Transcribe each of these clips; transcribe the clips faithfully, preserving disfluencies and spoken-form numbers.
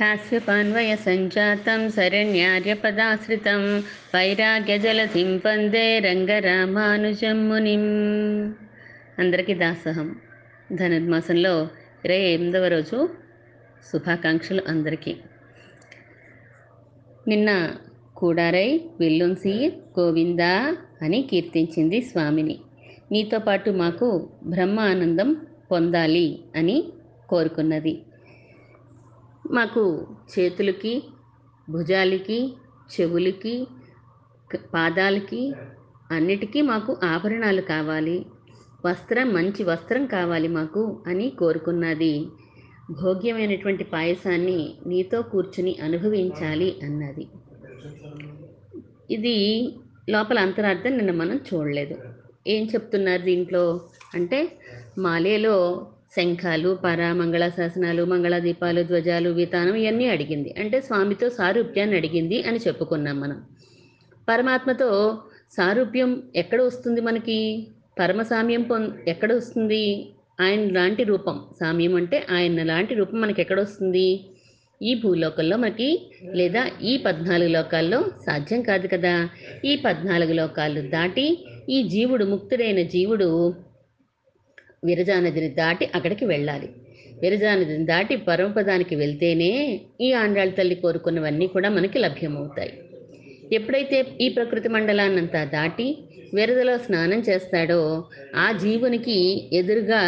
కాశ్యపాన్వయ సంజాతం శరణ్యార్యపదాశ్రితం వైరాగ్యజలధిం వందే రంగరామానుజం మునిం. అందరికీ దాసహం. ధనుర్మాసంలో ఇరవై ఎనిమిదవ రోజు. శుభాకాంక్షలు అందరికీ. నిన్న కూడారై వెల్లుంసి గోవింద అని కీర్తించింది స్వామిని. నీతో పాటు మాకు బ్రహ్మ ఆనందం పొందాలి అని కోరుకున్నది. మాకు చేతులకి, భుజాలకి, చెవులకి, పాదాలకి అన్నిటికీ మాకు ఆభరణాలు కావాలి, వస్త్రం, మంచి వస్త్రం కావాలి మాకు అని కోరుకున్నది. భోగ్యమైనటువంటి పాయసాన్ని నీతో కూర్చుని అనుభవించాలి అన్నది. ఇది లోపల అంతరార్థం నిన్న మనం చూడలేదు. ఏం చెప్తున్నారు దీంట్లో అంటే, మాలేలో శంఖాలు, పర, మంగళ శాసనాలు, మంగళ దీపాలు, ధ్వజాలు, వితానం ఇవన్నీ అడిగింది. అంటే స్వామితో సారూప్యాన్ని అడిగింది అని చెప్పుకున్నాం మనం. పరమాత్మతో సారూప్యం ఎక్కడ వస్తుంది మనకి? పరమసామ్యం పొం ఎక్కడ వస్తుంది? ఆయన లాంటి రూపం, సామ్యం అంటే ఆయన లాంటి రూపం మనకి ఎక్కడొస్తుంది? ఈ భూలోకంలో మనకి, లేదా ఈ పద్నాలుగు లోకాల్లో సాధ్యం కాదు కదా. ఈ పద్నాలుగు లోకాలు దాటి ఈ జీవుడు, ముక్తుడైన జీవుడు విరజానదిని దాటి అక్కడికి వెళ్ళాలి. విరజానదిని దాటి పరమపదానికి వెళ్తేనే ఈ ఆండాళ్ళ తల్లి కోరుకున్నవన్నీ కూడా మనకి లభ్యమవుతాయి. ఎప్పుడైతే ఈ ప్రకృతి మండలాన్నంతా దాటి విరదలో స్నానం చేస్తాడో, ఆ జీవునికి ఎదురుగా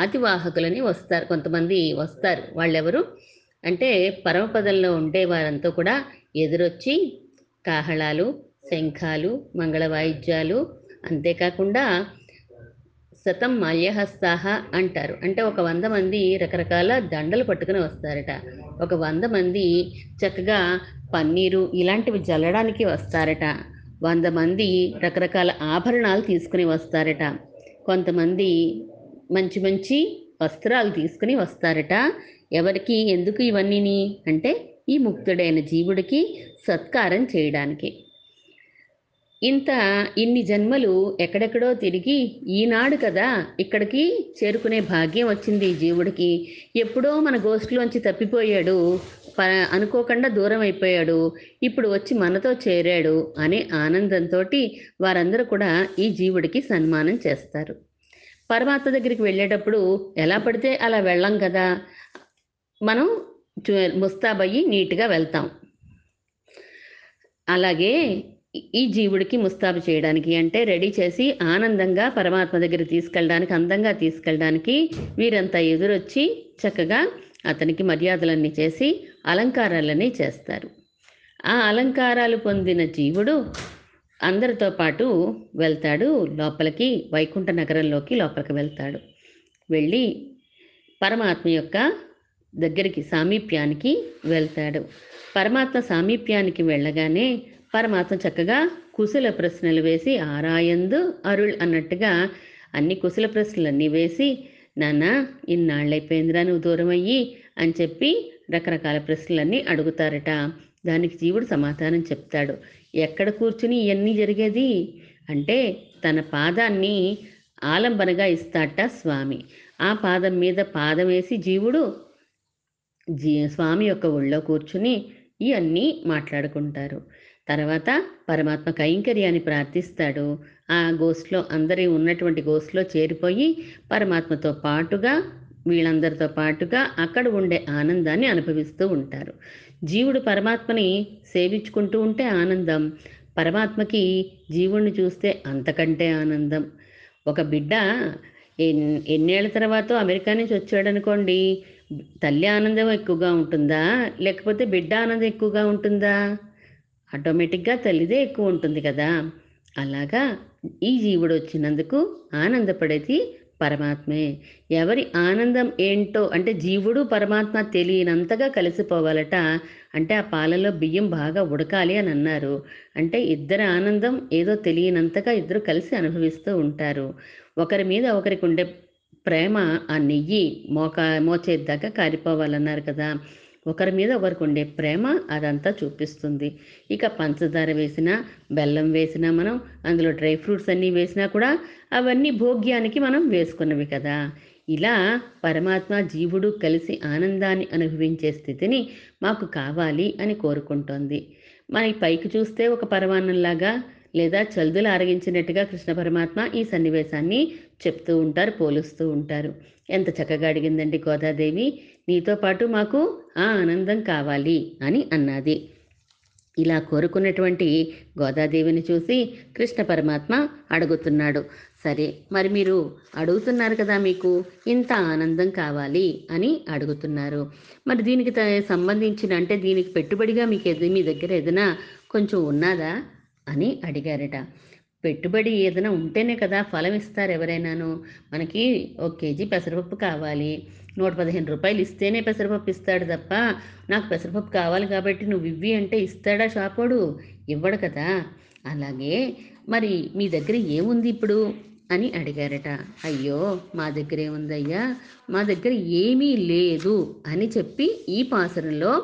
ఆతివాహకులని వస్తారు, కొంతమంది వస్తారు. వాళ్ళెవరు అంటే, పరమపదంలో ఉండే వారంతా కూడా ఎదురొచ్చి కాహళాలు, శంఖాలు, మంగళ వాయిద్యాలు, అంతేకాకుండా శతం మాల్యహస్తాహ అంటారు. అంటే ఒక వంద మంది రకరకాల దండలు పట్టుకుని వస్తారట. ఒక వంద మంది చక్కగా పన్నీరు ఇలాంటివి జల్లడానికి వస్తారట. వంద మంది రకరకాల ఆభరణాలు తీసుకుని వస్తారట. కొంతమంది మంచి మంచి వస్త్రాలు తీసుకుని వస్తారట. ఎవరికి, ఎందుకు ఇవన్నీ అంటే, ఈ ముక్తుడైన జీవుడికి సత్కారం చేయడానికి. ఇంత ఇన్ని జన్మలు ఎక్కడెక్కడో తిరిగి ఈనాడు కదా ఇక్కడికి చేరుకునే భాగ్యం వచ్చింది ఈ జీవుడికి. ఎప్పుడో మన గోష్ఠిలోంచి తప్పిపోయాడు, ప అనుకోకుండా దూరం అయిపోయాడు, ఇప్పుడు వచ్చి మనతో చేరాడు అనే ఆనందంతో వారందరూ కూడా ఈ జీవుడికి సన్మానం చేస్తారు. పరమాత్మ దగ్గరికి వెళ్ళేటప్పుడు ఎలా పడితే అలా వెళ్ళాం కదా, మనం ముస్తాబయ్యి నీట్గా వెళ్తాం. అలాగే ఈ జీవుడికి ముస్తాబు చేయడానికి, అంటే రెడీ చేసి ఆనందంగా పరమాత్మ దగ్గర తీసుకెళ్ళడానికి, అందంగా తీసుకెళ్ళడానికి వీరంతా ఎదురొచ్చి చక్కగా అతనికి మర్యాదలన్నీ చేసి అలంకారాలన్నీ చేస్తారు. ఆ అలంకారాలు పొందిన జీవుడు అందరితో పాటు వెళ్తాడు లోపలికి, వైకుంఠ నగరంలోకి లోపలికి వెళ్తాడు. వెళ్ళి పరమాత్మ యొక్క దగ్గరికి, సామీప్యానికి వెళ్తాడు. పరమాత్మ సామీప్యానికి వెళ్ళగానే పరమాత్మ చక్కగా కుశల ప్రశ్నలు వేసి, ఆరాయందు అరుళ్ అన్నట్టుగా అన్ని కుశల ప్రశ్నలన్నీ వేసి, నాన్న ఇన్నాళ్ళైపోయిందిరా నువ్వు దూరం అయ్యి అని చెప్పి రకరకాల ప్రశ్నలన్నీ అడుగుతారట. దానికి జీవుడు సమాధానం చెప్తాడు. ఎక్కడ కూర్చుని ఇవన్నీ జరిగేది అంటే, తన పాదాన్ని ఆలంబనగా ఇస్తాట స్వామి. ఆ పాదం మీద పాదం వేసి జీవుడు జీ స్వామి యొక్క ఒళ్ళో కూర్చుని ఇవన్నీ మాట్లాడుకుంటారు. తర్వాత పరమాత్మ కైంకర్యాన్ని ప్రార్థిస్తాడు. ఆ గోష్ఠిలో అందరి ఉన్నటువంటి గోష్ఠిలో చేరిపోయి పరమాత్మతో పాటుగా వీళ్ళందరితో పాటుగా అక్కడ ఉండే ఆనందాన్ని అనుభవిస్తూ ఉంటారు. జీవుడు పరమాత్మని సేవించుకుంటూ ఉంటే ఆనందం, పరమాత్మకి జీవుణ్ణి చూస్తే అంతకంటే ఆనందం. ఒక బిడ్డ ఎన్ ఎన్నేళ్ల తర్వాత అమెరికా నుంచి వచ్చాడనుకోండి, తల్లి ఆనందం ఎక్కువగా ఉంటుందా లేకపోతే బిడ్డ ఆనందం ఎక్కువగా ఉంటుందా? ఆటోమేటిక్గా తల్లిదే ఎక్కువ ఉంటుంది కదా. అలాగా ఈ జీవుడు వచ్చినందుకు ఆనందపడేది పరమాత్మే. ఎవరి ఆనందం ఏంటో అంటే, జీవుడు పరమాత్మ తెలియనంతగా కలిసిపోవాలట. అంటే ఆ పాలలో బియ్యం బాగా ఉడకాలి అని అన్నారు. అంటే ఇద్దరి ఆనందం ఏదో తెలియనంతగా ఇద్దరు కలిసి అనుభవిస్తూ ఉంటారు. ఒకరి మీద ఒకరికి ఉండే ప్రేమ ఆ నెయ్యి మోక మోచేద్దాకా కారిపోవాలన్నారు కదా. ఒకరి మీద ఒకరికి ఉండే ప్రేమ అదంతా చూపిస్తుంది. ఇక పంచదార వేసినా, బెల్లం వేసినా, మనం అందులో డ్రై ఫ్రూట్స్ అన్నీ వేసినా కూడా అవన్నీ భోగ్యానికి మనం వేసుకున్నవి కదా. ఇలా పరమాత్మ జీవుడు కలిసి ఆనందాన్ని అనుభవించే స్థితిని మాకు కావాలి అని కోరుకుంటోంది. మన పైకి చూస్తే ఒక పరమాన్నంలాగా లేదా చల్దులు ఆరగించినట్టుగా కృష్ణ పరమాత్మ ఈ సన్నివేశాన్ని చెప్తూ ఉంటారు, పోలుస్తూ ఉంటారు. ఎంత చక్కగా అడిగిందండి గోదాదేవి, నీతో పాటు మాకు ఆ ఆనందం కావాలి అని అన్నది. ఇలా కోరుకున్నటువంటి గోదాదేవిని చూసి కృష్ణ పరమాత్మ అడుగుతున్నాడు, సరే మరి మీరు అడుగుతున్నారు కదా, మీకు ఇంత ఆనందం కావాలి అని అడుగుతున్నారు, మరి దీనికి సంబంధించిన అంటే దీనికి పెట్టుబడిగా మీకు ఏది మీ దగ్గర ఏదైనా కొంచెం ఉన్నదా అని అడిగారట. పెట్టుబడి ఏదైనా ఉంటేనే కదా ఫలం ఇస్తారు ఎవరైనాను. మనకి ఒక కేజీ పెసరపప్పు కావాలి, నూట పదిహేను రూపాయలు ఇస్తేనే పెసరపప్పు ఇస్తాడు తప్ప నాకు పెసరపప్పు కావాలి కాబట్టి నువ్వు ఇవ్వి అంటే ఇస్తాడా షాపోడు? ఇవ్వడు కదా. అలాగే మరి మీ దగ్గర ఏముంది ఇప్పుడు అని అడిగారట. అయ్యో మా దగ్గర ఏముందయ్యా, మా దగ్గర ఏమీ లేదు అని చెప్పి ఈ పాసరంలో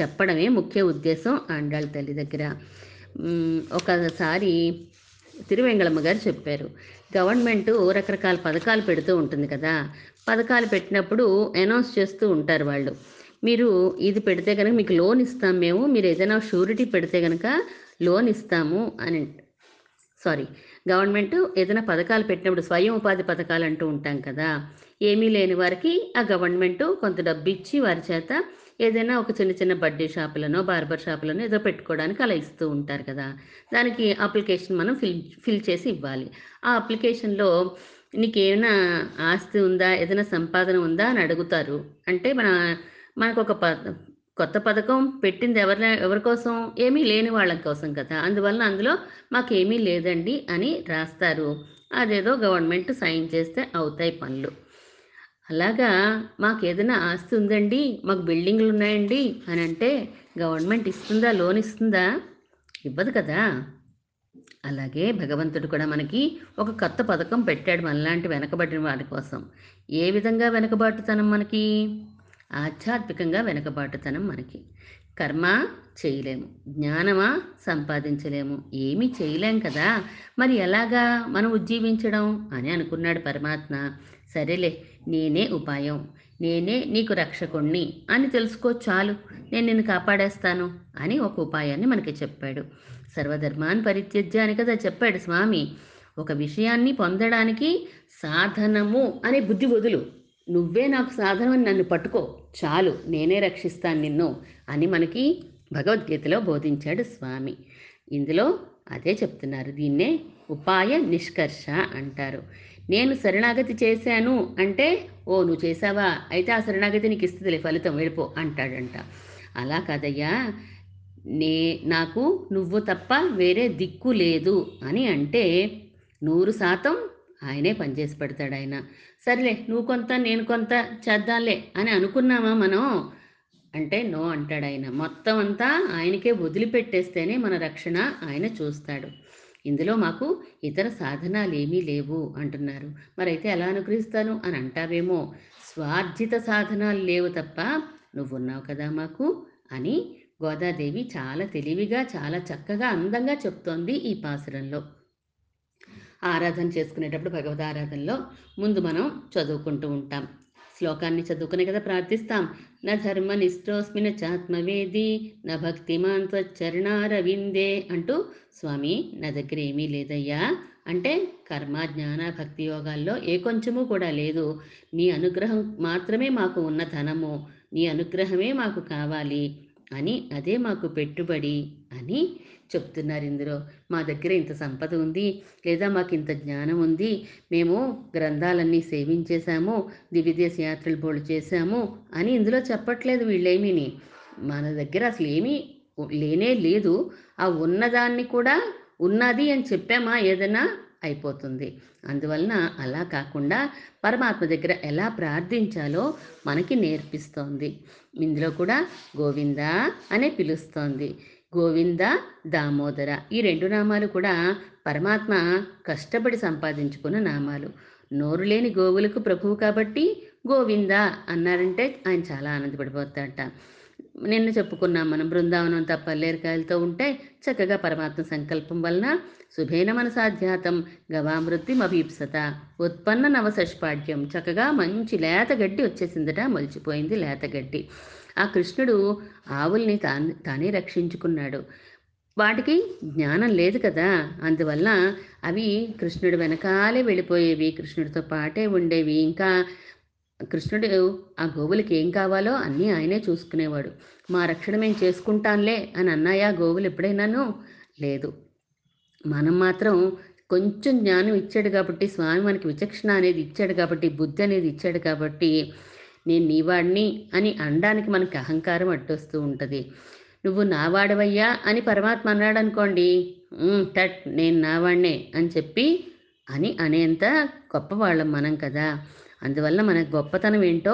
చెప్పడమే ముఖ్య ఉద్దేశం ఆండాళ్ళ తల్లి దగ్గర. ఒకసారి తిరువెంగళమ్మ గారు చెప్పారు, గవర్నమెంట్ రకరకాల పథకాలు పెడుతూ ఉంటుంది కదా, పథకాలు పెట్టినప్పుడు అనౌన్స్ చేస్తూ ఉంటారు వాళ్ళు, మీరు ఇది పెడితే కనుక మీకు లోన్ ఇస్తాం మేము, మీరు ఏదైనా షూరిటీ పెడితే కనుక లోన్ ఇస్తాము అని. సారీ, గవర్నమెంట్ ఏదైనా పథకాలు పెట్టినప్పుడు స్వయం ఉపాధి పథకాలు అంటూ ఉంటాం కదా, ఏమీ లేని వారికి ఆ గవర్నమెంట్ కొంత డబ్బు ఇచ్చి వారి చేత ఏదైనా ఒక చిన్న చిన్న బర్త్డే షాపులనో బార్బర్ షాపులనో ఏదో పెట్టుకోవడానికి అలా ఇస్తూ ఉంటారు కదా, దానికి అప్లికేషన్ మనం ఫిల్ ఫిల్ చేసి ఇవ్వాలి. ఆ అప్లికేషన్లో నీకేమైనా ఆస్తి ఉందా, ఏదైనా సంపాదన ఉందా అని అడుగుతారు. అంటే మన మనకు ఒక ప కొత్త పథకం పెట్టింది ఎవరి ఎవరి కోసం, ఏమీ లేని వాళ్ళ కోసం కదా, అందువల్ల అందులో మాకేమీ లేదండి అని రాస్తారు. అదేదో గవర్నమెంట్ సైన్ చేస్తే అవుతాయి పనులు. అలాగా మాకు ఏదైనా ఆస్తి ఉందండి, మాకు బిల్డింగ్లు ఉన్నాయండి అని అంటే గవర్నమెంట్ ఇస్తుందా, లోన్ ఇస్తుందా? ఇవ్వదు కదా. అలాగే భగవంతుడు కూడా మనకి ఒక కొత్త పథకం పెట్టాడు మనలాంటి వెనకబడిన వారి కోసం. ఏ విధంగా వెనకబాటుతనం మనకి? ఆధ్యాత్మికంగా వెనకబాటుతనం మనకి. కర్మ చేయలేము, జ్ఞానమా సంపాదించలేము, ఏమీ చేయలేం కదా, మరి ఎలాగా మనం ఉజ్జీవించడం అని అనుకున్నాడు పరమాత్మ. సరేలే, నేనే ఉపాయం, నేనే నీకు రక్షకుణ్ణి అని తెలుసుకో చాలు, నేను నిన్ను కాపాడేస్తాను అని ఒక ఉపాయాన్ని మనకి చెప్పాడు. సర్వధర్మాన్ని పరిత్యజ్య అని కదా చెప్పాడు స్వామి. ఒక విషయాన్ని పొందడానికి సాధనము అనే బుద్ధి వదులు, నువ్వే నాకు సాధనం అని నన్ను పట్టుకో చాలు, నేనే రక్షిస్తాను నిన్ను అని మనకి భగవద్గీతలో బోధించాడు స్వామి. ఇందులో అదే చెప్తున్నారు, దీన్నే ఉపాయ నిష్కర్ష అంటారు. నేను శరణాగతి చేశాను అంటే, ఓ నువ్వు చేసావా, అయితే ఆ శరణాగతి నీకు ఇస్తుందిలే ఫలితం, వెళ్ళిపో అంటాడంట. అలా కాదయ్యా, నే నాకు నువ్వు తప్ప వేరే దిక్కు లేదు అని అంటే నూరు శాతం ఆయనే పనిచేసి పెడతాడు ఆయన. సరేలే నువ్వు కొంత నేను కొంత చేద్దాంలే అని అనుకున్నామా మనం అంటే నో అంటాడు ఆయన. మొత్తం అంతా ఆయనకే వదిలిపెట్టేస్తేనే మన రక్షణ ఆయన చూస్తాడు. ఇందులో మాకు ఇతర సాధనాలు ఏమీ లేవు అంటున్నారు. మరైతే ఎలా అనుగ్రహిస్తాను అని అంటావేమో. స్వార్జిత సాధనాలు లేవు తప్ప నువ్వున్నావు కదా మాకు అని గోదాదేవి చాలా తెలివిగా, చాలా చక్కగా, అందంగా చెప్తోంది ఈ పాసురంలో. ఆరాధన చేసుకునేటప్పుడు భగవద్ ఆరాధనలో ముందు మనం చదువుకుంటూ ఉంటాం, శ్లోకాన్ని చదువుకునే కదా ప్రార్థిస్తాం. నా ధర్మ నిష్ఠోస్మిన చాత్మవేది నా భక్తిమాన్ త్వచ్చరణారవిందే అంటూ, స్వామి నా దగ్గర ఏమీ లేదయ్యా అంటే కర్మ జ్ఞాన భక్తి యోగాల్లో ఏ కొంచెము కూడా లేదు, నీ అనుగ్రహం మాత్రమే మాకు ఉన్న ధనము, నీ అనుగ్రహమే మాకు కావాలి అని, అదే మాకు పెట్టుబడి అని చెప్తున్నారు. ఇందులో మా దగ్గర ఇంత సంపద ఉంది, లేదా మాకు ఇంత జ్ఞానం ఉంది, మేము గ్రంథాలన్నీ సేవించేశాము, దివిదేశ యాత్రలు బోళ్ళు చేశాము అని ఇందులో చెప్పట్లేదు వీళ్ళేమీని. మన దగ్గర అసలు ఏమీ లేనే లేదు, ఆ ఉన్నదాన్ని కూడా ఉన్నది అని చెప్పామా ఏదైనా అయిపోతుంది. అందువలన అలా కాకుండా పరమాత్మ దగ్గర ఎలా ప్రార్థించాలో మనకి నేర్పిస్తోంది. ఇందులో కూడా గోవింద అనే పిలుస్తోంది. గోవింద, దామోదర ఈ రెండు నామాలు కూడా పరమాత్మ కష్టపడి సంపాదించుకున్న నామాలు. నోరు లేని గోవులకు ప్రభువు కాబట్టి గోవింద అన్నారంటే ఆయన చాలా ఆనందపడిపోతాడట. నిన్న చెప్పుకున్నాం మనం, బృందావనం తప్ప లేరకాయలతో ఉంటే చక్కగా పరమాత్మ సంకల్పం వలన శుభేన మనసాధ్యాతం గవామృద్ధి మభీప్సత ఉత్పన్న నవసష్పాఠ్యం చక్కగా మంచి లేత గడ్డి వచ్చేసిందట, మొలిచిపోయింది లేత గడ్డి. ఆ కృష్ణుడు ఆవుల్ని తాను తానే రక్షించుకున్నాడు. వాటికి జ్ఞానం లేదు కదా, అందువల్ల అవి కృష్ణుడు వెనకాలే వెళ్ళిపోయేవి, కృష్ణుడితో పాటే ఉండేవి. ఇంకా కృష్ణుడు ఆ గోవులకి ఏం కావాలో అన్నీ ఆయనే చూసుకునేవాడు. మా రక్షణ మేము చేసుకుంటాంలే అని అన్నాయా గోవులు ఎప్పుడైనాను? లేదు. మనం మాత్రం కొంచెం జ్ఞానం ఇచ్చాడు కాబట్టి, స్వామి మనకి విచక్షణ అనేది ఇచ్చాడు కాబట్టి, బుద్ధి అనేది ఇచ్చాడు కాబట్టి, నేను నీవాడిని అని అనడానికి మనకి అహంకారం అడ్డొస్తూ ఉంటుంది. నువ్వు నావాడవయ్యా అని పరమాత్మ అన్నాడు అనుకోండి, టట్ నేను నావాడినే అని చెప్పి అని అనేంత గొప్పవాళ్ళం మనం కదా. అందువల్ల మన గొప్పతనం ఏంటో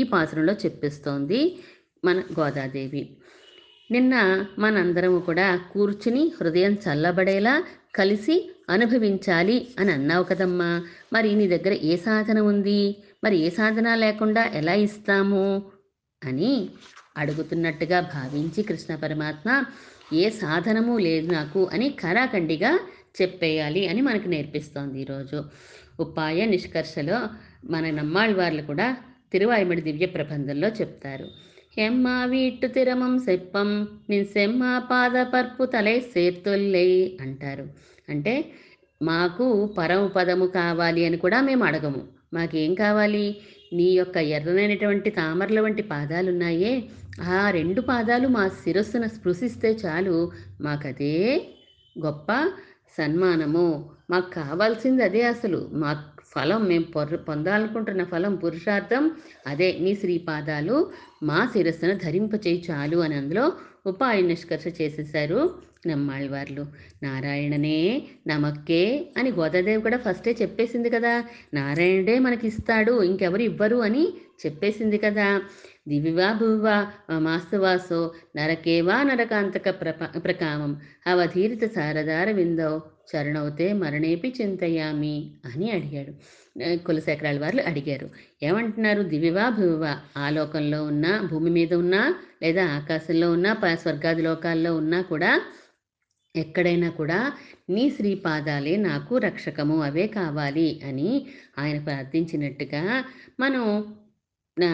ఈ పాత్రలో చెప్పిస్తోంది మన గోదాదేవి. నిన్న మనందరము కూడా కూర్చుని హృదయం చల్లబడేలా కలిసి అనుభవించాలి అని అన్నావు కదమ్మా. మరి నీ దగ్గర ఏ సాధన ఉంది, మరి ఏ సాధన లేకుండా ఎలా ఇస్తాము అని అడుగుతున్నట్టుగా భావించి కృష్ణ పరమాత్మ ఏ సాధనము లేదు నాకు అని ఖరాఖండిగా చెప్పేయాలి అని మనకు నేర్పిస్తోంది ఈరోజు. ఉపాయ నిష్కర్షలో మన నమ్మాళ్ళవార్లు కూడా తిరువాయిమడి దివ్య ప్రబంధంలో చెప్తారు. ఎమ్మ వీట్టు తిరమం సెప్పం నిన్ సెమ్మ పాద పర్పు తలై సేర్తొల్లై అంటారు. అంటే మాకు పరమ పదము కావాలి అని కూడా మేము అడగము. మాకేం కావాలి? నీ యొక్క ఎర్రనైనటువంటి తామరల వంటి పాదాలున్నాయే, ఆ రెండు పాదాలు మా శిరస్సును స్పృశిస్తే చాలు, మాకదే గొప్ప సన్మానము, మాకు కావాల్సింది అదే. అసలు మా ఫలం, మేము పొర పొందాలనుకుంటున్న ఫలం, పురుషార్థం అదే, నీ శ్రీపాదాలు మా శిరస్సును ధరింపచేయి చాలు అని అందులో ఉపాయ నిష్కర్ష చేసేశారు నమ్మాళ్ళవార్లు. నారాయణనే నమక్కే అని గోదాదేవి కూడా ఫస్టే చెప్పేసింది కదా, నారాయణుడే మనకి ఇస్తాడు ఇంకెవరు ఇవ్వరు అని చెప్పేసింది కదా. దివివా భువ్వా మాస్తవాసో నరకేవా నరకాంతక ప్రపా ప్రకామం అవధీరిత సారదార విందౌ చరణవుతే మరణేపి చింతయామి అని అడిగాడు కులశేఖరాల వారు అడిగారు. ఏమంటున్నారు? దివివా భువ్వా, ఆ లోకంలో ఉన్నా, భూమి మీద ఉన్నా, లేదా ఆకాశంలో ఉన్నా, స్వర్గాది లోకాల్లో ఉన్నా కూడా, ఎక్కడైనా కూడా నీ శ్రీపాదాలే నాకు రక్షకము, అవే కావాలి అని ఆయన ప్రార్థించినట్టుగా మనం నా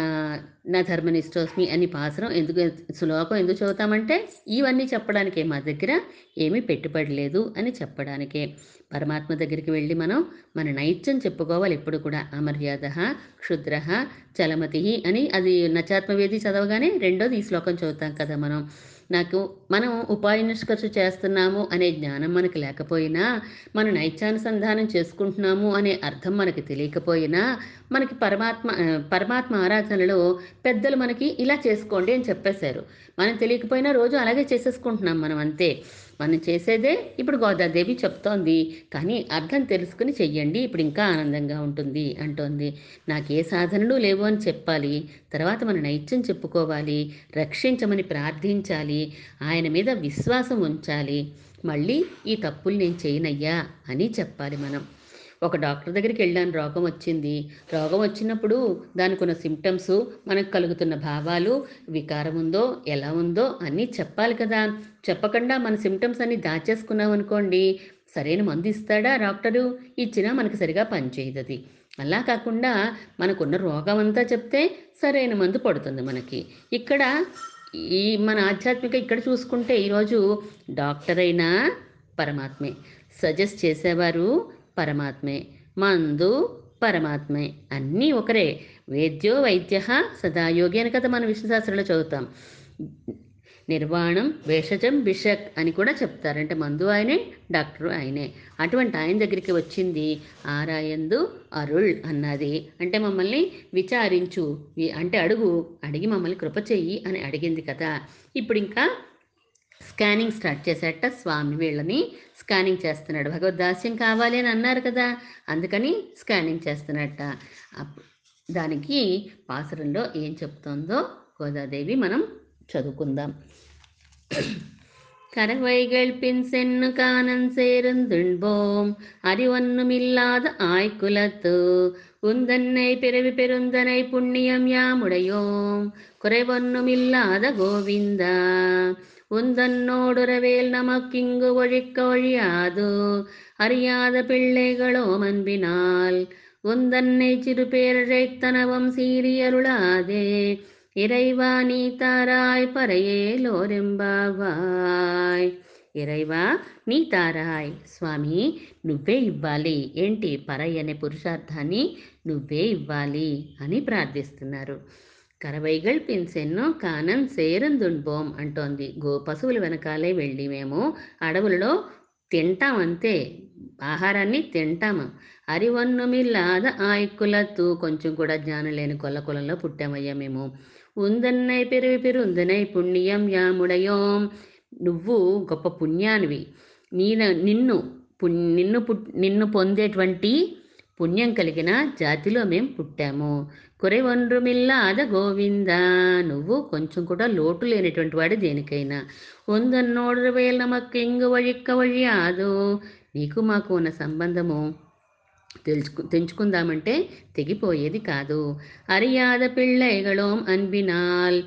నా ధర్మనిష్టోస్మి అని పాసరం ఎందుకు శ్లోకం ఎందుకు చదువుతామంటే ఇవన్నీ చెప్పడానికే, మా దగ్గర ఏమీ పెట్టుబడి లేదు అని చెప్పడానికే. పరమాత్మ దగ్గరికి వెళ్ళి మనం మన నైత్యం చెప్పుకోవాలి ఎప్పుడు కూడా. అమర్యాద క్షుద్ర చలమతి అని అది నచాత్మవేది చదవగానే రెండోది ఈ శ్లోకం చదువుతాం కదా మనం. నాకు మనం ఉపాయ నిష్కర్ష చేస్తున్నాము అనే జ్ఞానం మనకు లేకపోయినా, మన నైత్యానుసంధానం చేసుకుంటున్నాము అనే అర్థం మనకు తెలియకపోయినా, మనకి పరమాత్మ పరమాత్మ ఆరాధనలో పెద్దలు మనకి ఇలా చేసుకోండి అని చెప్పేశారు. మనం తెలియకపోయినా రోజు అలాగే చేసేసుకుంటున్నాం మనం, అంతే మనం చేసేదే. ఇప్పుడు గోదాదేవి చెప్తోంది, కానీ అర్థం తెలుసుకుని చెయ్యండి, ఇప్పుడు ఇంకా ఆనందంగా ఉంటుంది అంటోంది. నాకు ఏ సాధనలు లేవు అని చెప్పాలి, తర్వాత మన నైత్యం చెప్పుకోవాలి, రక్షించమని ప్రార్థించాలి, ఆయన మీద విశ్వాసం ఉంచాలి, మళ్ళీ ఈ తప్పులు నేను చేయనయ్యా అని చెప్పాలి మనం. ఒక డాక్టర్ దగ్గరికి వెళ్ళాను, రోగం వచ్చింది. రోగం వచ్చినప్పుడు దానికి ఉన్న సిమ్టమ్స్, మనకు కలుగుతున్న భావాలు, వికారం ఉందో ఎలా ఉందో అన్నీ చెప్పాలి కదా. చెప్పకుండా మన సిమ్టమ్స్ అన్నీ దాచేసుకున్నాం అనుకోండి, సరైన మందు ఇస్తాడా డాక్టరు? ఇచ్చినా మనకు సరిగా పనిచేయదు అది. అలా కాకుండా మనకున్న రోగం అంతా చెప్తే సరైన మందు పడుతుంది మనకి. ఇక్కడ ఈ మన ఆధ్యాత్మిక ఇక్కడ చూసుకుంటే ఈరోజు డాక్టర్ అయినా పరమాత్మే, సజెస్ట్ చేసేవారు పరమాత్మే, మందు పరమాత్మే, అన్నీ ఒకరే. వేద్యో వైద్య సదాయోగి అని కదా మనం విష్ణు శాస్త్రంలో చదువుతాం. నిర్వాణం వేషజం బిషక్ అని కూడా చెప్తారంటే మందు ఆయనే, డాక్టరు ఆయనే. అటువంటి ఆయన దగ్గరికి వచ్చింది ఆరాయందు అరుళ్ అన్నది. అంటే మమ్మల్ని విచారించు అంటే అడుగు, అడిగి మమ్మల్ని కృప చెయ్యి అని అడిగింది కదా. ఇప్పుడు ఇంకా స్కానింగ్ స్టార్ట్ చేసేట స్వామి వీళ్ళని స్కానింగ్ చేస్తున్నాడు. భగవద్దాస్యం కావాలి అని అన్నారు కదా, అందుకని స్కానింగ్ చేస్తున్నట్ట. దానికి పాసరంలో ఏం చెప్తోందో గోదాదేవి మనం చదువుకుందాం. கரவைகள் பின் சென்னு காணன் சேர்ந்துண்போம் அறிவொன்னுமில்லாத ஆய்குலத்து உந்தன்னை பிறவி பெருந்தனை புண்ணியம் யாமுடையோம் குறைவொன்னுமில்லாத கோவிந்தா. உந்தன்னோடுறவேல் நமக்கிங்கு ஒழிக்க ஒழியாது அறியாத பிள்ளைகளோ அன்பினால். உந்தன்னை சிறு பேரழைத்தனவும் சீரியருளாதே இறைவா நீ தாராய் பறையேலோரெம்பாவாய். ఇరైవా నీ తారాయ్ స్వామి, నువ్వే ఇవ్వాలి. ఏంటి పరై అనే పురుషార్థాన్ని నువ్వే ఇవ్వాలి అని ప్రార్థిస్తున్నారు. కరవైగల్ పిన్సెన్నో కానం సేరందుండ్బోం అంటోంది. గో పశువుల వెనకాలే వెళ్ళి మేము అడవులలో తింటామంతే, ఆహారాన్ని తింటాము. అరివన్నుమిల్లాద ఆయక్కులతూ కొంచెం కూడా జ్ఞానం లేని కొల్ల కులంలో పుట్టామయ్యా మేము. ఉందన్నై పెరివి పెరుందనై పుణ్యం యాముడయోం, నువ్వు గొప్ప పుణ్యానివి. నీ నిన్ను నిన్ను పు నిన్ను పొందేటువంటి పుణ్యం కలిగిన జాతిలో మేం పుట్టాము. కొరే ఒండ్రుమిల్లాద గోవింద, నువ్వు కొంచెం కూడా లోటు లేనటువంటి వాడు దేనికైనా. వందన్నోడు వేల నమ్మకు ఇంగు వழிక్క వழிయాదు, నీకు మాకు ఉన్న సంబంధము తెలుసుకు తెంచుకుందామంటే తెగిపోయేది కాదు. అరియాద పిళ్ళైగళోం అన్బినాల్,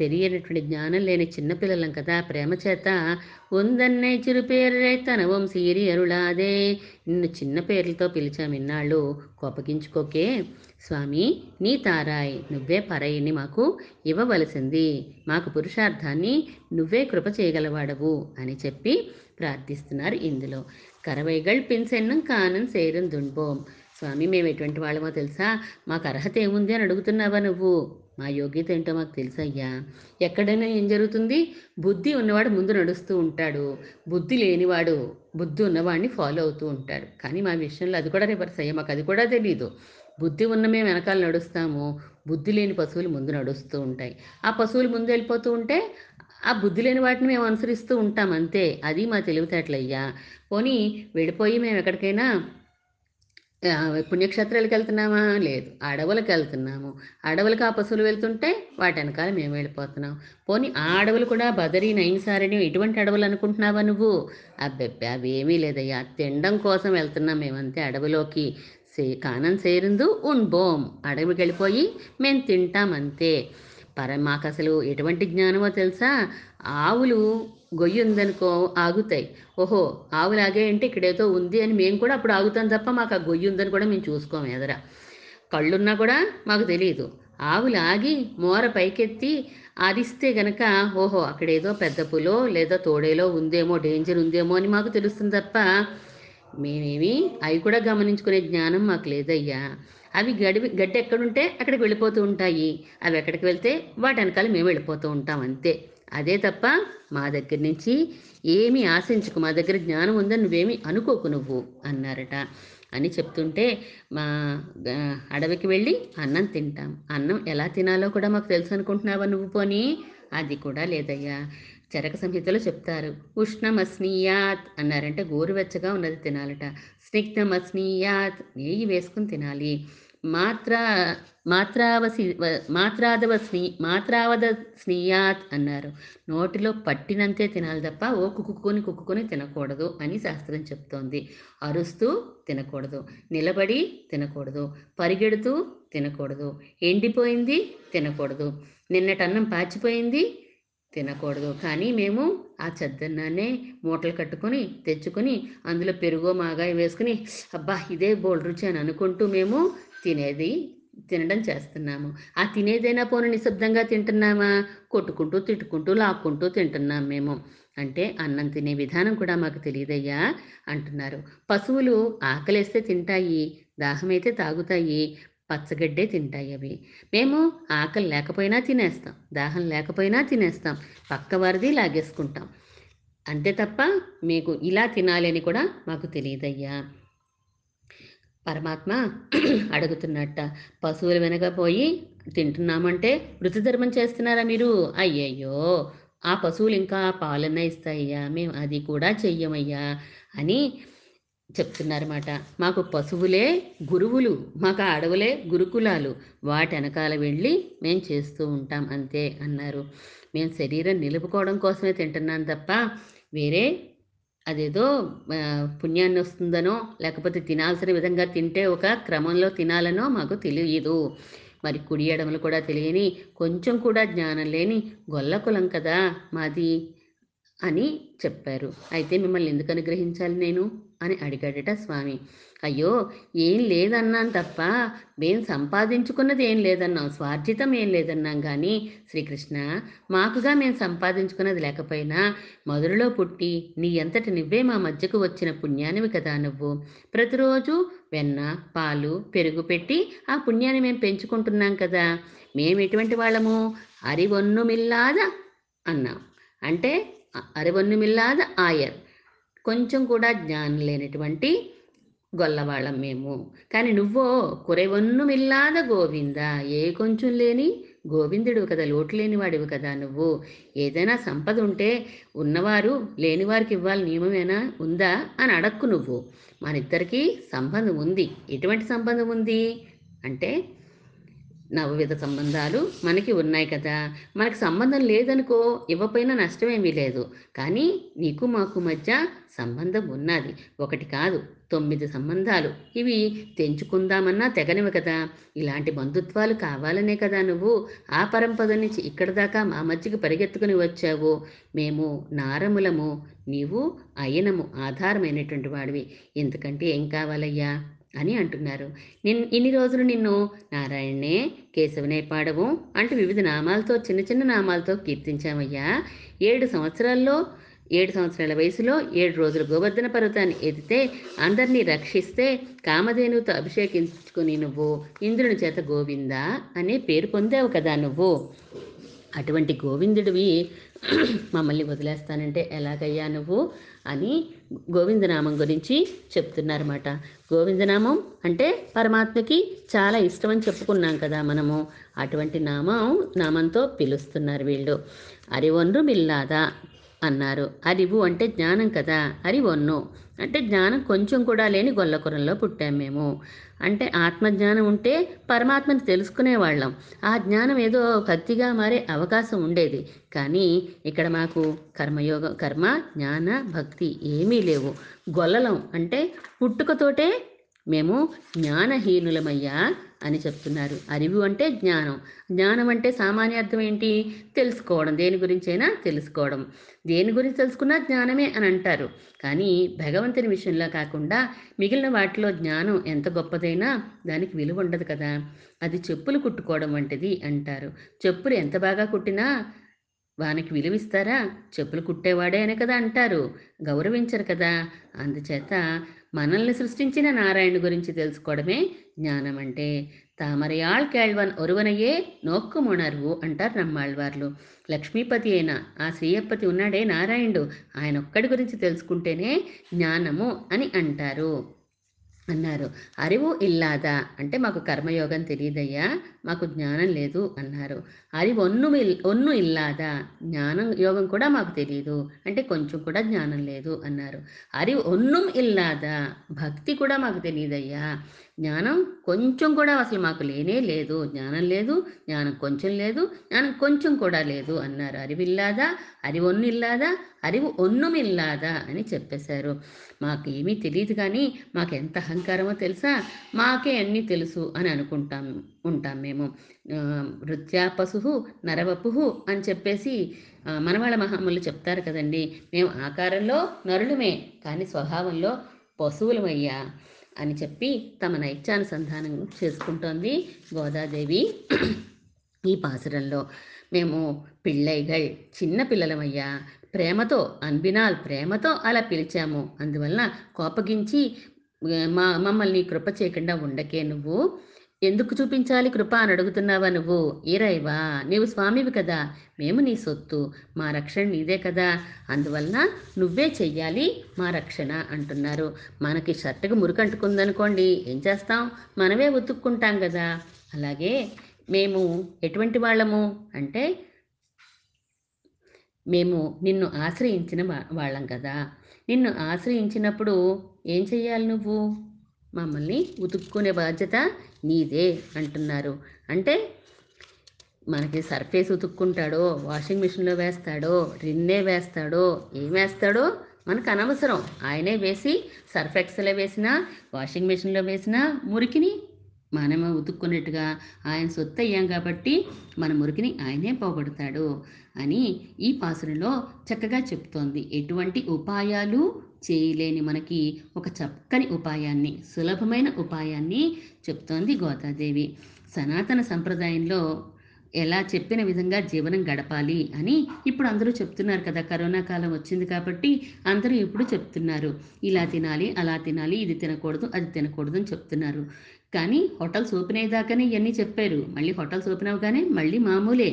తెలియనటువంటి జ్ఞానం లేని చిన్నపిల్లలం కదా ప్రేమ చేత. ఉందన్నై చిరు పేరే తనవం సీరి అరుళాదే, నిన్ను చిన్న పేర్లతో పిలిచామిన్నాళ్ళు, కోపగించుకోకే స్వామి నీ తారాయ్. నువ్వే పరయ్యని మాకు ఇవ్వవలసింది, మాకు పురుషార్థాన్ని నువ్వే కృప చేయగలవాడవు అని చెప్పి ప్రార్థిస్తున్నారు. ఇందులో కరవైగల్ పిన్సెన్ను కానం సేరుందుండ్బోం, స్వామి మేము ఎటువంటి వాళ్ళమో తెలుసా, మాకు అర్హత ఏముంది అని అడుగుతున్నావా నువ్వు, మా యోగ్యత ఏంటో మాకు తెలుసయ్యా. ఎక్కడైనా ఏం జరుగుతుంది, బుద్ధి ఉన్నవాడు ముందు నడుస్తూ ఉంటాడు, బుద్ధి లేనివాడు బుద్ధి ఉన్నవాడిని ఫాలో అవుతూ ఉంటాడు. కానీ మా విషయంలో అది కూడా రివర్స్ అయ్యా, మాకు అది కూడా తెలీదు. బుద్ధి ఉన్న మేము వెనకాల నడుస్తాము, బుద్ధి లేని పశువులు ముందు నడుస్తూ ఉంటాయి. ఆ పశువులు ముందు వెళ్ళిపోతూ ఉంటే ఆ బుద్ధి లేని వాటిని మేము అనుసరిస్తూ ఉంటాం అంతే, అది మా తెలివితేటలయ్యా. పోనీ వెళ్ళిపోయి మేము ఎక్కడికైనా పుణ్యక్షేత్రాలకు వెళ్తున్నామా, లేదు అడవులకు వెళ్తున్నాము. అడవులకు ఆ పశువులు వెళ్తుంటే వాటి వెనకాల మేము వెళ్ళిపోతున్నాం. పోనీ ఆ అడవులు కూడా బదరి నైన్సారని ఎటువంటి అడవులు అనుకుంటున్నావా నువ్వు, అబ్బెబ్బే అవేమీ లేదయ్యా, తినడం కోసం వెళ్తున్నాం మేమంతే. అడవిలోకి సే కానం సేరుందు ఉండ్బోం, అడవికి వెళ్ళిపోయి మేము తింటామంతే. పర మాకు అసలు ఎటువంటి జ్ఞానమో తెలుసా, ఆవులు గొయ్యి ఉందనుకో ఆగుతాయి, ఓహో ఆవులు ఆగాయంటే ఇక్కడేదో ఉంది అని మేము కూడా అప్పుడు ఆగుతాం తప్ప మాకు ఆ గొయ్యి ఉందని కూడా మేము చూసుకోము. ఎదరా కళ్ళున్నా కూడా మాకు తెలియదు. ఆవులు ఆగి మోర పైకెత్తి అరిస్తే గనక ఓహో అక్కడేదో పెద్ద పులో లేదా తోడేలో ఉందేమో, డేంజర్ ఉందేమో అని మాకు తెలుస్తుంది తప్ప మేమేమి అవి కూడా గమనించుకునే జ్ఞానం మాకు లేదయ్యా. అవి గడివి గడ్డి ఎక్కడుంటే అక్కడికి వెళ్ళిపోతూ ఉంటాయి, అవి ఎక్కడికి వెళ్తే వాటి వెనకాల మేము వెళ్ళిపోతూ ఉంటాం అంతే. అదే తప్ప మా దగ్గర నుంచి ఏమీ ఆశించుకు, మా దగ్గర జ్ఞానం ఉందని నువ్వేమి అనుకోకు నువ్వు అన్నారట. అని చెప్తుంటే మా అడవికి వెళ్ళి అన్నం తింటాం, అన్నం ఎలా తినాలో కూడా మాకు తెలుసు అనుకుంటున్నావా నువ్వు, పోనీ అది కూడా లేదయ్యా. చరక సంహితలో చెప్తారు, ఉష్ణమస్నీయాత్ అన్నారంటే గోరువెచ్చగా ఉన్నది తినాలట, స్నిగ్ధమస్నీయాత్ నెయ్యి వేసుకుని తినాలి, మాత్రా మాత్రావసి మాత్రాదవస్నీ మాత్రావదస్నీయాత్ అన్నారు, నోటిలో పట్టినంతే తినాలి తప్ప ఓ కుక్కుని కుక్కుని తినకూడదు అని శాస్త్రం చెప్తోంది. అరుస్తూ తినకూడదు, నిలబడి తినకూడదు, పరిగెడుతూ తినకూడదు, ఎండిపోయింది తినకూడదు, నిన్నటన్నం పాచిపోయింది తినకూడదు. కానీ మేము ఆ చెద్దన్నానే మూటలు కట్టుకొని తెచ్చుకొని అందులో పెరుగో మాగాయ వేసుకుని అబ్బా ఇదే బోల్ రుచి అని అనుకుంటూ మేము తినేది తినడం చేస్తున్నాము. ఆ తినేదైనా పోను నిశ్శబ్దంగా తింటున్నామా, కొట్టుకుంటూ తిట్టుకుంటూ లాక్కుంటూ తింటున్నాం మేము. అంటే అన్నం తినే విధానం కూడా మాకు తెలియదయ్యా అంటున్నారు. పశువులు ఆకలేస్తే తింటాయి, దాహమైతే తాగుతాయి, పచ్చగడ్డే తింటాయి అవి. మేము ఆకలి లేకపోయినా తినేస్తాం, దాహం లేకపోయినా తినేస్తాం, పక్కవారిది లాగేసుకుంటాం అంతే తప్ప మీకు ఇలా తినాలి అని కూడా మాకు తెలియదయ్యా. పరమాత్మ అడుగుతున్నట్ట, పశువులు వెనకపోయి తింటున్నామంటే వృత్తిధర్మం చేస్తున్నారా మీరు, అయ్యయ్యో ఆ పశువులు ఇంకా పాలన్నా ఇస్తాయ్యా, మేము అది కూడా చెయ్యమయ్యా అని చెప్తున్నారన్నమాట. మాకు పశువులే గురువులు, మాకు అడవులే గురుకులాలు, వాటి వెనకాల వెళ్ళి మేము చేస్తూ ఉంటాం అంతే అన్నారు. మేము శరీరం నిలుపుకోవడం కోసమే తింటున్నాం తప్ప వేరే అదేదో పుణ్యాన్ని వస్తుందనో లేకపోతే తినాల్సిన విధంగా తింటే ఒక క్రమంలో తినాలనో మాకు తెలియదు. మరి కుడి ఎడమలు కూడా తెలియని కొంచెం కూడా జ్ఞానం లేని గొల్ల కులం కదా మాది అని చెప్పారు. అయితే మిమ్మల్ని ఎందుకు అనుగ్రహించాలి నేను అని అడిగాడట స్వామి. అయ్యో ఏం లేదన్నాను తప్ప మేం సంపాదించుకున్నది ఏం లేదన్నాం, స్వార్జితం ఏం లేదన్నాం. కానీ శ్రీకృష్ణ, మాకుగా మేము సంపాదించుకున్నది లేకపోయినా మధురలో పుట్టి నీ అంతటి నువ్వే మా మధ్యకు వచ్చిన పుణ్యానివి కదా నువ్వు. ప్రతిరోజు వెన్న పాలు పెరుగు పెట్టి ఆ పుణ్యాన్ని మేము పెంచుకుంటున్నాం కదా. మేము ఎటువంటి వాళ్ళము? అరివొన్నుమిల్లాద అన్నాం. అంటే అరివొన్నుమిల్లాద ఆయర్, కొంచెం కూడా జ్ఞానం లేనటువంటి గొల్లవాళ్ళం మేము. కానీ నువ్వో కురైవొన్నుమిల్లాద గోవిందా, ఏ కొంచెం లేని గోవిందుడివి కదా, లోటు లేనివాడివి కదా నువ్వు. ఏదైనా సంపద ఉంటే ఉన్నవారు లేనివారికి ఇవ్వాలి నియమమేనా ఉందా అని అడక్కు నువ్వు. మనిద్దరికీ సంబంధం ఉంది. ఎటువంటి సంబంధం ఉంది అంటే నవవిధ సంబంధాలు మనకి ఉన్నాయి కదా. మనకు సంబంధం లేదనుకో, ఇవ్వపోయినా నష్టమేమీ లేదు. కానీ నీకు మాకు మధ్య సంబంధం ఉన్నది. ఒకటి కాదు, తొమ్మిది సంబంధాలు. ఇవి తెంచుకుందామన్నా తెగనివి కదా. ఇలాంటి బంధుత్వాలు కావాలనే కదా నువ్వు ఆ పరంపర నుంచి ఇక్కడ దాకా మా మధ్యకి పరిగెత్తుకుని వచ్చావు. మేము నారములము, నీవు అయనము, ఆధారమైనటువంటి వాడివి. ఎందుకంటే ఏం కావాలయ్యా అని అంటున్నారు. నిన్ ఇన్ని రోజులు నిన్ను నారాయణే కేశవనే పాడవు అంటూ వివిధ నామాలతో చిన్న చిన్న నామాలతో కీర్తించామయ్యా. ఏడు సంవత్సరాల్లో ఏడు సంవత్సరాల వయసులో ఏడు రోజులు గోవర్ధన పర్వతాన్ని ఎదితే అందరినీ రక్షిస్తే కామధేనువుతో అభిషేకించుకుని నువ్వు ఇంద్రుని చేత గోవింద అనే పేరు పొందావు కదా నువ్వు. అటువంటి గోవిందుడివి మమ్మల్ని వదిలేస్తానంటే ఎలాగయ్యా నువ్వు అని గోవిందనామం గురించి చెప్తున్నారన్నమాట. గోవిందనామం అంటే పరమాత్మకి చాలా ఇష్టం అని చెప్పుకున్నాం కదా మనము. అటువంటి నామం నామంతో పిలుస్తున్నారు వీళ్ళు. అరివొన్ను మిల్లాదా అన్నారు. అరివు అంటే జ్ఞానం కదా. అరివొన్ను అంటే జ్ఞానం కొంచెం కూడా లేని గొల్లకురంలో పుట్టాం మేము. అంటే ఆత్మజ్ఞానం ఉంటే పరమాత్మని తెలుసుకునేవాళ్ళం. ఆ జ్ఞానం ఏదో కత్తిగా మారే అవకాశం ఉండేది. కానీ ఇక్కడ మాకు కర్మయోగం, కర్మ, జ్ఞాన, భక్తి ఏమీ లేవు. గొల్లలం అంటే పుట్టుకతోటే మేము జ్ఞానహీనులమయ్యా అని చెప్తున్నారు. అరివు అంటే జ్ఞానం. జ్ఞానం అంటే సామాన్యార్థం ఏంటి? తెలుసుకోవడం. దేని గురించైనా తెలుసుకోవడం. దేని గురించి తెలుసుకున్నా జ్ఞానమే అని అంటారు. కానీ భగవంతుని విషయంలో కాకుండా మిగిలిన వాటిలో జ్ఞానం ఎంత గొప్పదైనా దానికి విలువ ఉండదు కదా. అది చెప్పులు కుట్టుకోవడం వంటిది అంటారు. చెప్పులు ఎంత బాగా కుట్టినా వానికి విలువిస్తారా? చెప్పులు కుట్టేవాడే అని కదా అంటారు, గౌరవించరు కదా. అందుచేత మనల్ని సృష్టించిన నారాయణ గురించి తెలుసుకోవడమే జ్ఞానం. అంటే తామరయాళ్ కేళ్వన్ ఒరువనయే నోక్కుమునర్వు అంటారు నమ్మాళ్ళవార్లు. లక్ష్మీపతి అయినా ఆ శ్రీయపతి ఉన్నాడే నారాయణుడు, ఆయన ఒక్కడి గురించి తెలుసుకుంటేనే జ్ఞానము అని అంటారు అన్నారు. అరివు ఇల్లాదా అంటే మాకు కర్మయోగం తెలియదయ్యా, మాకు జ్ఞానం లేదు అన్నారు. అరివు ఒన్ను ఇల్ ఒన్ను ఇల్లాదా, జ్ఞానం యోగం కూడా మాకు తెలియదు అంటే కొంచెం కూడా జ్ఞానం లేదు అన్నారు. అరివు ఒన్నుం ఇల్లాదా, భక్తి కూడా మాకు తెలియదయ్యా, జ్ఞానం కొంచెం కూడా అసలు మాకు లేనే లేదు. జ్ఞానం లేదు, జ్ఞానం కొంచెం లేదు, జ్ఞానం కొంచెం కూడా లేదు అన్నారు. అరివిల్లాదా, అరివొన్నిల్లాదా, అరివు ఒన్నుమిల్లాదా అని చెప్పేశారు. మాకు ఏమీ తెలియదు కానీ మాకు ఎంత అహంకారమో తెలుసా, మాకే అన్నీ తెలుసు అని అనుకుంటాం ఉంటాం మేము. వృత్యాపశు నరవపు అని చెప్పేసి మనవాళ్ళ మహాములు చెప్తారు కదండి. మేము ఆకారంలో నరులమే కానీ స్వభావంలో పశువులమయ్యా అని చెప్పి తమ నైత్యానుసంధానం చేసుకుంటోంది గోదాదేవి ఈ పాసురంలో. మేము పిల్లైగల్ చిన్న పిల్లలమయ్యా, ప్రేమతో అన్బినాల్ ప్రేమతో అలా పిలిచాము. అందువలన కోపగించి మా మమ్మల్ని కృప చేయకుండా ఉండకే నువ్వు. ఎందుకు చూపించాలి కృప అని అడుగుతున్నావా నువ్వు? ఏరైవా, నీవు స్వామివి కదా, మేము నీ సొత్తు, మా రక్షణ నీదే కదా, అందువలన నువ్వే చెయ్యాలి మా రక్షణ అంటున్నారు. మనకి షర్టుకు మురికంటుకుందనుకోండి ఏం చేస్తాం, మనమే ఉతుక్కుంటాం కదా. అలాగే మేము ఎటువంటి వాళ్ళము అంటే మేము నిన్ను ఆశ్రయించిన వాళ్ళం కదా. నిన్ను ఆశ్రయించినప్పుడు ఏం చెయ్యాలి నువ్వు? మమ్మల్ని ఉతుక్కునే బాధ్యత నీదే అంటున్నారు. అంటే మనకి సర్ఫేస్ ఉతుక్కుంటాడో, వాషింగ్ మిషన్లో వేస్తాడో, రిన్నే వేస్తాడో, ఏం వేస్తాడో మనకు అనవసరం. ఆయనే వేసి సర్ఫ్ ఎక్సెల్లో వేసినా వాషింగ్ మెషిన్లో వేసినా మురికిని మనమే ఉతుక్కున్నట్టుగా ఆయన సొత్తు అయ్యాం కాబట్టి మన మురికిని ఆయనే పోగొడతాడు అని ఈ పాసురలో చక్కగా చెప్తోంది. ఎటువంటి ఉపాయాలు చేయలేని మనకి ఒక చక్కని ఉపాయాన్ని, సులభమైన ఉపాయాన్ని చెప్తోంది గోదాదేవి. సనాతన సంప్రదాయంలో ఎలా చెప్పిన విధంగా జీవనం గడపాలి అని ఇప్పుడు అందరూ చెప్తున్నారు కదా. కరోనా కాలం వచ్చింది కాబట్టి అందరూ ఇప్పుడు చెప్తున్నారు ఇలా తినాలి అలా తినాలి, ఇది తినకూడదు అది తినకూడదు అని చెప్తున్నారు. కానీ హోటల్స్ ఓపెన్ అయ్యేదాకానే ఇవన్నీ చెప్పారు, మళ్ళీ హోటల్స్ ఓపెన్ అవ్వగానే మళ్ళీ మామూలే.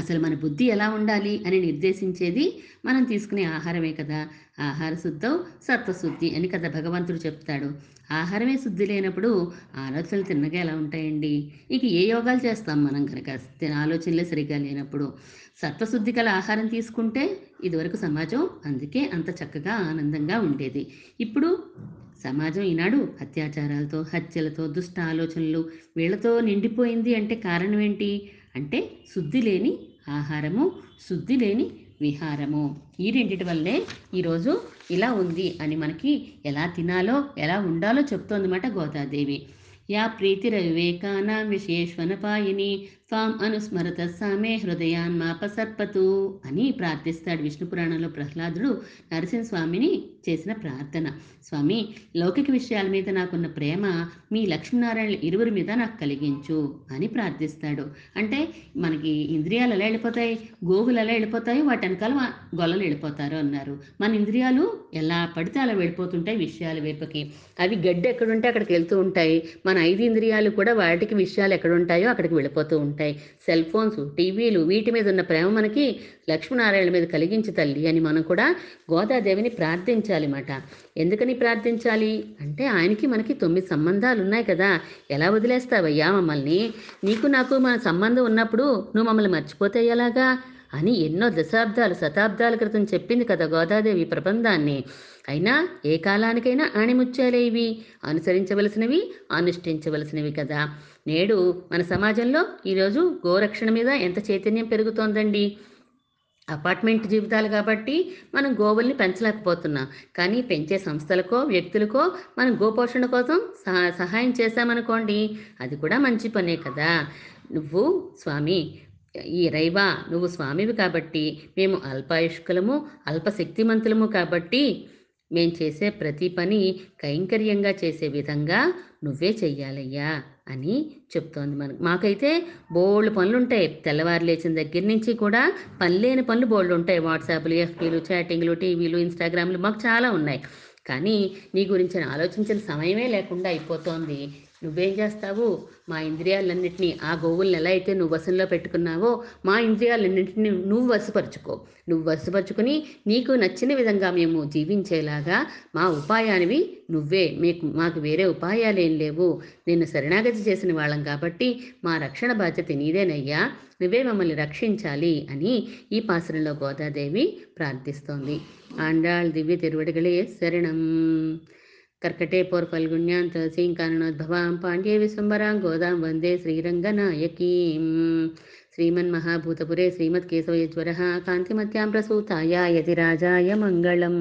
అసలు మన బుద్ధి ఎలా ఉండాలి అని నిర్దేశించేది మనం తీసుకునే ఆహారమే కదా. ఆహార శుద్ధం సత్వశుద్ధి అని కదా భగవంతుడు చెప్తాడు. ఆహారమే శుద్ధి లేనప్పుడు ఆలోచనలు తిన్నగా ఎలా ఉంటాయండి? ఇక ఏ యోగాలు చేస్తాం మనం కనుక తిన ఆలోచనలే సరిగా లేనప్పుడు? సత్వశుద్ధి గల ఆహారం తీసుకుంటే ఇదివరకు సమాజం అందుకే అంత చక్కగా ఆనందంగా ఉండేది. ఇప్పుడు సమాజం ఈనాడు అత్యాచారాలతో, హత్యలతో, దుష్ట ఆలోచనలు వీళ్లతో నిండిపోయింది. అంటే కారణం ఏంటి? అంటే శుద్ధి లేని ఆహారము, శుద్ధి లేని విహారము, ఈ రెండిటి వల్లే ఈరోజు ఇలా ఉంది అని మనకి ఎలా తినాలో ఎలా ఉండాలో చెప్తోందన్నమాట గోదాదేవి. యా ప్రీతిర వివేకానాం విశేష్వనపాయిని త్వాం అనుస్మరత సామే హృదయాన్మాపసర్పతు అని ప్రార్థిస్తాడు విష్ణు పురాణంలో ప్రహ్లాదుడు నరసింహస్వామిని చేసిన ప్రార్థన. స్వామి, లౌకిక విషయాల మీద నాకున్న ప్రేమ మీ లక్ష్మీనారాయణ ఇరువురి మీద నాకు కలిగించు అని ప్రార్థిస్తాడు. అంటే మనకి ఇంద్రియాలు ఎలా వెళ్ళిపోతాయి, గోగులు ఎలా వెళ్ళిపోతాయి, వాటి వెనకాల గొల్లలు వెళ్ళిపోతారు అన్నారు. మన ఇంద్రియాలు ఎలా పడితే అలా వెళ్ళిపోతుంటాయి విషయాల వైపుకి. అవి గడ్డి ఎక్కడుంటే అక్కడికి వెళ్తూ ఉంటాయి. మన ఐదు ఇంద్రియాలు కూడా వాటికి విషయాలు ఎక్కడుంటాయో అక్కడికి వెళ్ళిపోతూ ఉంటాయి. సెల్ ఫోన్స్, టీవీలు, వీటి మీద ఉన్న ప్రేమ మనకి లక్ష్మీనారాయణ మీద కలిగించి తల్లి అని మనం కూడా గోదాదేవిని ప్రార్థించాలి మాట. ఎందుకని ప్రార్థించాలి అంటే ఆయనకి మనకి తొమ్మిది సంబంధాలు ఉన్నాయి కదా. ఎలా వదిలేస్తావయ్యా మమ్మల్ని? నీకు నాకు మన సంబంధం ఉన్నప్పుడు నువ్వు మమ్మల్ని మర్చిపోతే ఎలాగా అని ఎన్నో దశాబ్దాలు శతాబ్దాల క్రితం చెప్పింది కదా గోదాదేవి ప్రబంధాన్ని. అయినా ఏ కాలానికైనా ఆణిముత్యాలే ఇవి, అనుసరించవలసినవి అనుష్ఠించవలసినవి కదా. నేడు మన సమాజంలో ఈరోజు గోరక్షణ మీద ఎంత చైతన్యం పెరుగుతోందండి. అపార్ట్మెంట్ జీవితాలు కాబట్టి మనం గోవుల్ని పెంచలేకపోతున్నాం. కానీ పెంచే సంస్థలకో వ్యక్తులకో మనం గోపోషణ కోసం సహా సహాయం చేశామనుకోండి, అది కూడా మంచి పనే కదా. నువ్వు స్వామి ఈ రైవా, నువ్వు స్వామివి కాబట్టి, మేము అల్పాయుష్కులము అల్పశక్తిమంతులము కాబట్టి మేం చేసే ప్రతి పని కైంకర్యంగా చేసే విధంగా నువ్వే చెయ్యాలయ్యా అని చెప్తోంది మనకు. మాకైతే బోల్డ్ పనులు ఉంటాయి, తెల్లవారు లేచిన దగ్గర నుంచి కూడా పని లేని పనులు బోల్డ్ ఉంటాయి. వాట్సాప్లు, ఎఫ్బీలు, చాటింగ్లు, టీవీలు, ఇన్స్టాగ్రామ్లు మాకు చాలా ఉన్నాయి. కానీ నీ గురించి ఆలోచించిన సమయమే లేకుండా అయిపోతోంది. నువ్వేం చేస్తావు? మా ఇంద్రియాలన్నింటినీ, ఆ గోవులను ఎలా అయితే నువ్వు వశంలో పెట్టుకున్నావో మా ఇంద్రియాలన్నింటినీ నువ్వు వశపరుచుకో. నువ్వు వశపరుచుకుని నీకు నచ్చిన విధంగా మేము జీవించేలాగా మా ఉపాయానివి నువ్వే, మీకు మాకు వేరే ఉపాయాలేం లేవు. నిన్ను శరణాగతి చేసిన వాళ్ళం కాబట్టి మా రక్షణ బాధ్యత నీదేనయ్యా, నువ్వే మమ్మల్ని రక్షించాలి అని ఈ పాసురంలో గోదాదేవి ప్రార్థిస్తోంది. ఆండాళ్ దివ్య తిరువడిగలే శరణం. కర్కటే పోర్ ఫల్గుణ్యాంతసీం కారణోద్భవాం పాండ్యే విశ్వంబరాం గోదాం వందే శ్రీరంగనాయకీం. శ్రీమన్మహాభూతపురే శ్రీమత్కేశవేశ్వరః కాంతిమత్యాం ప్రసూతాయ యతిరాజాయ మంగళం.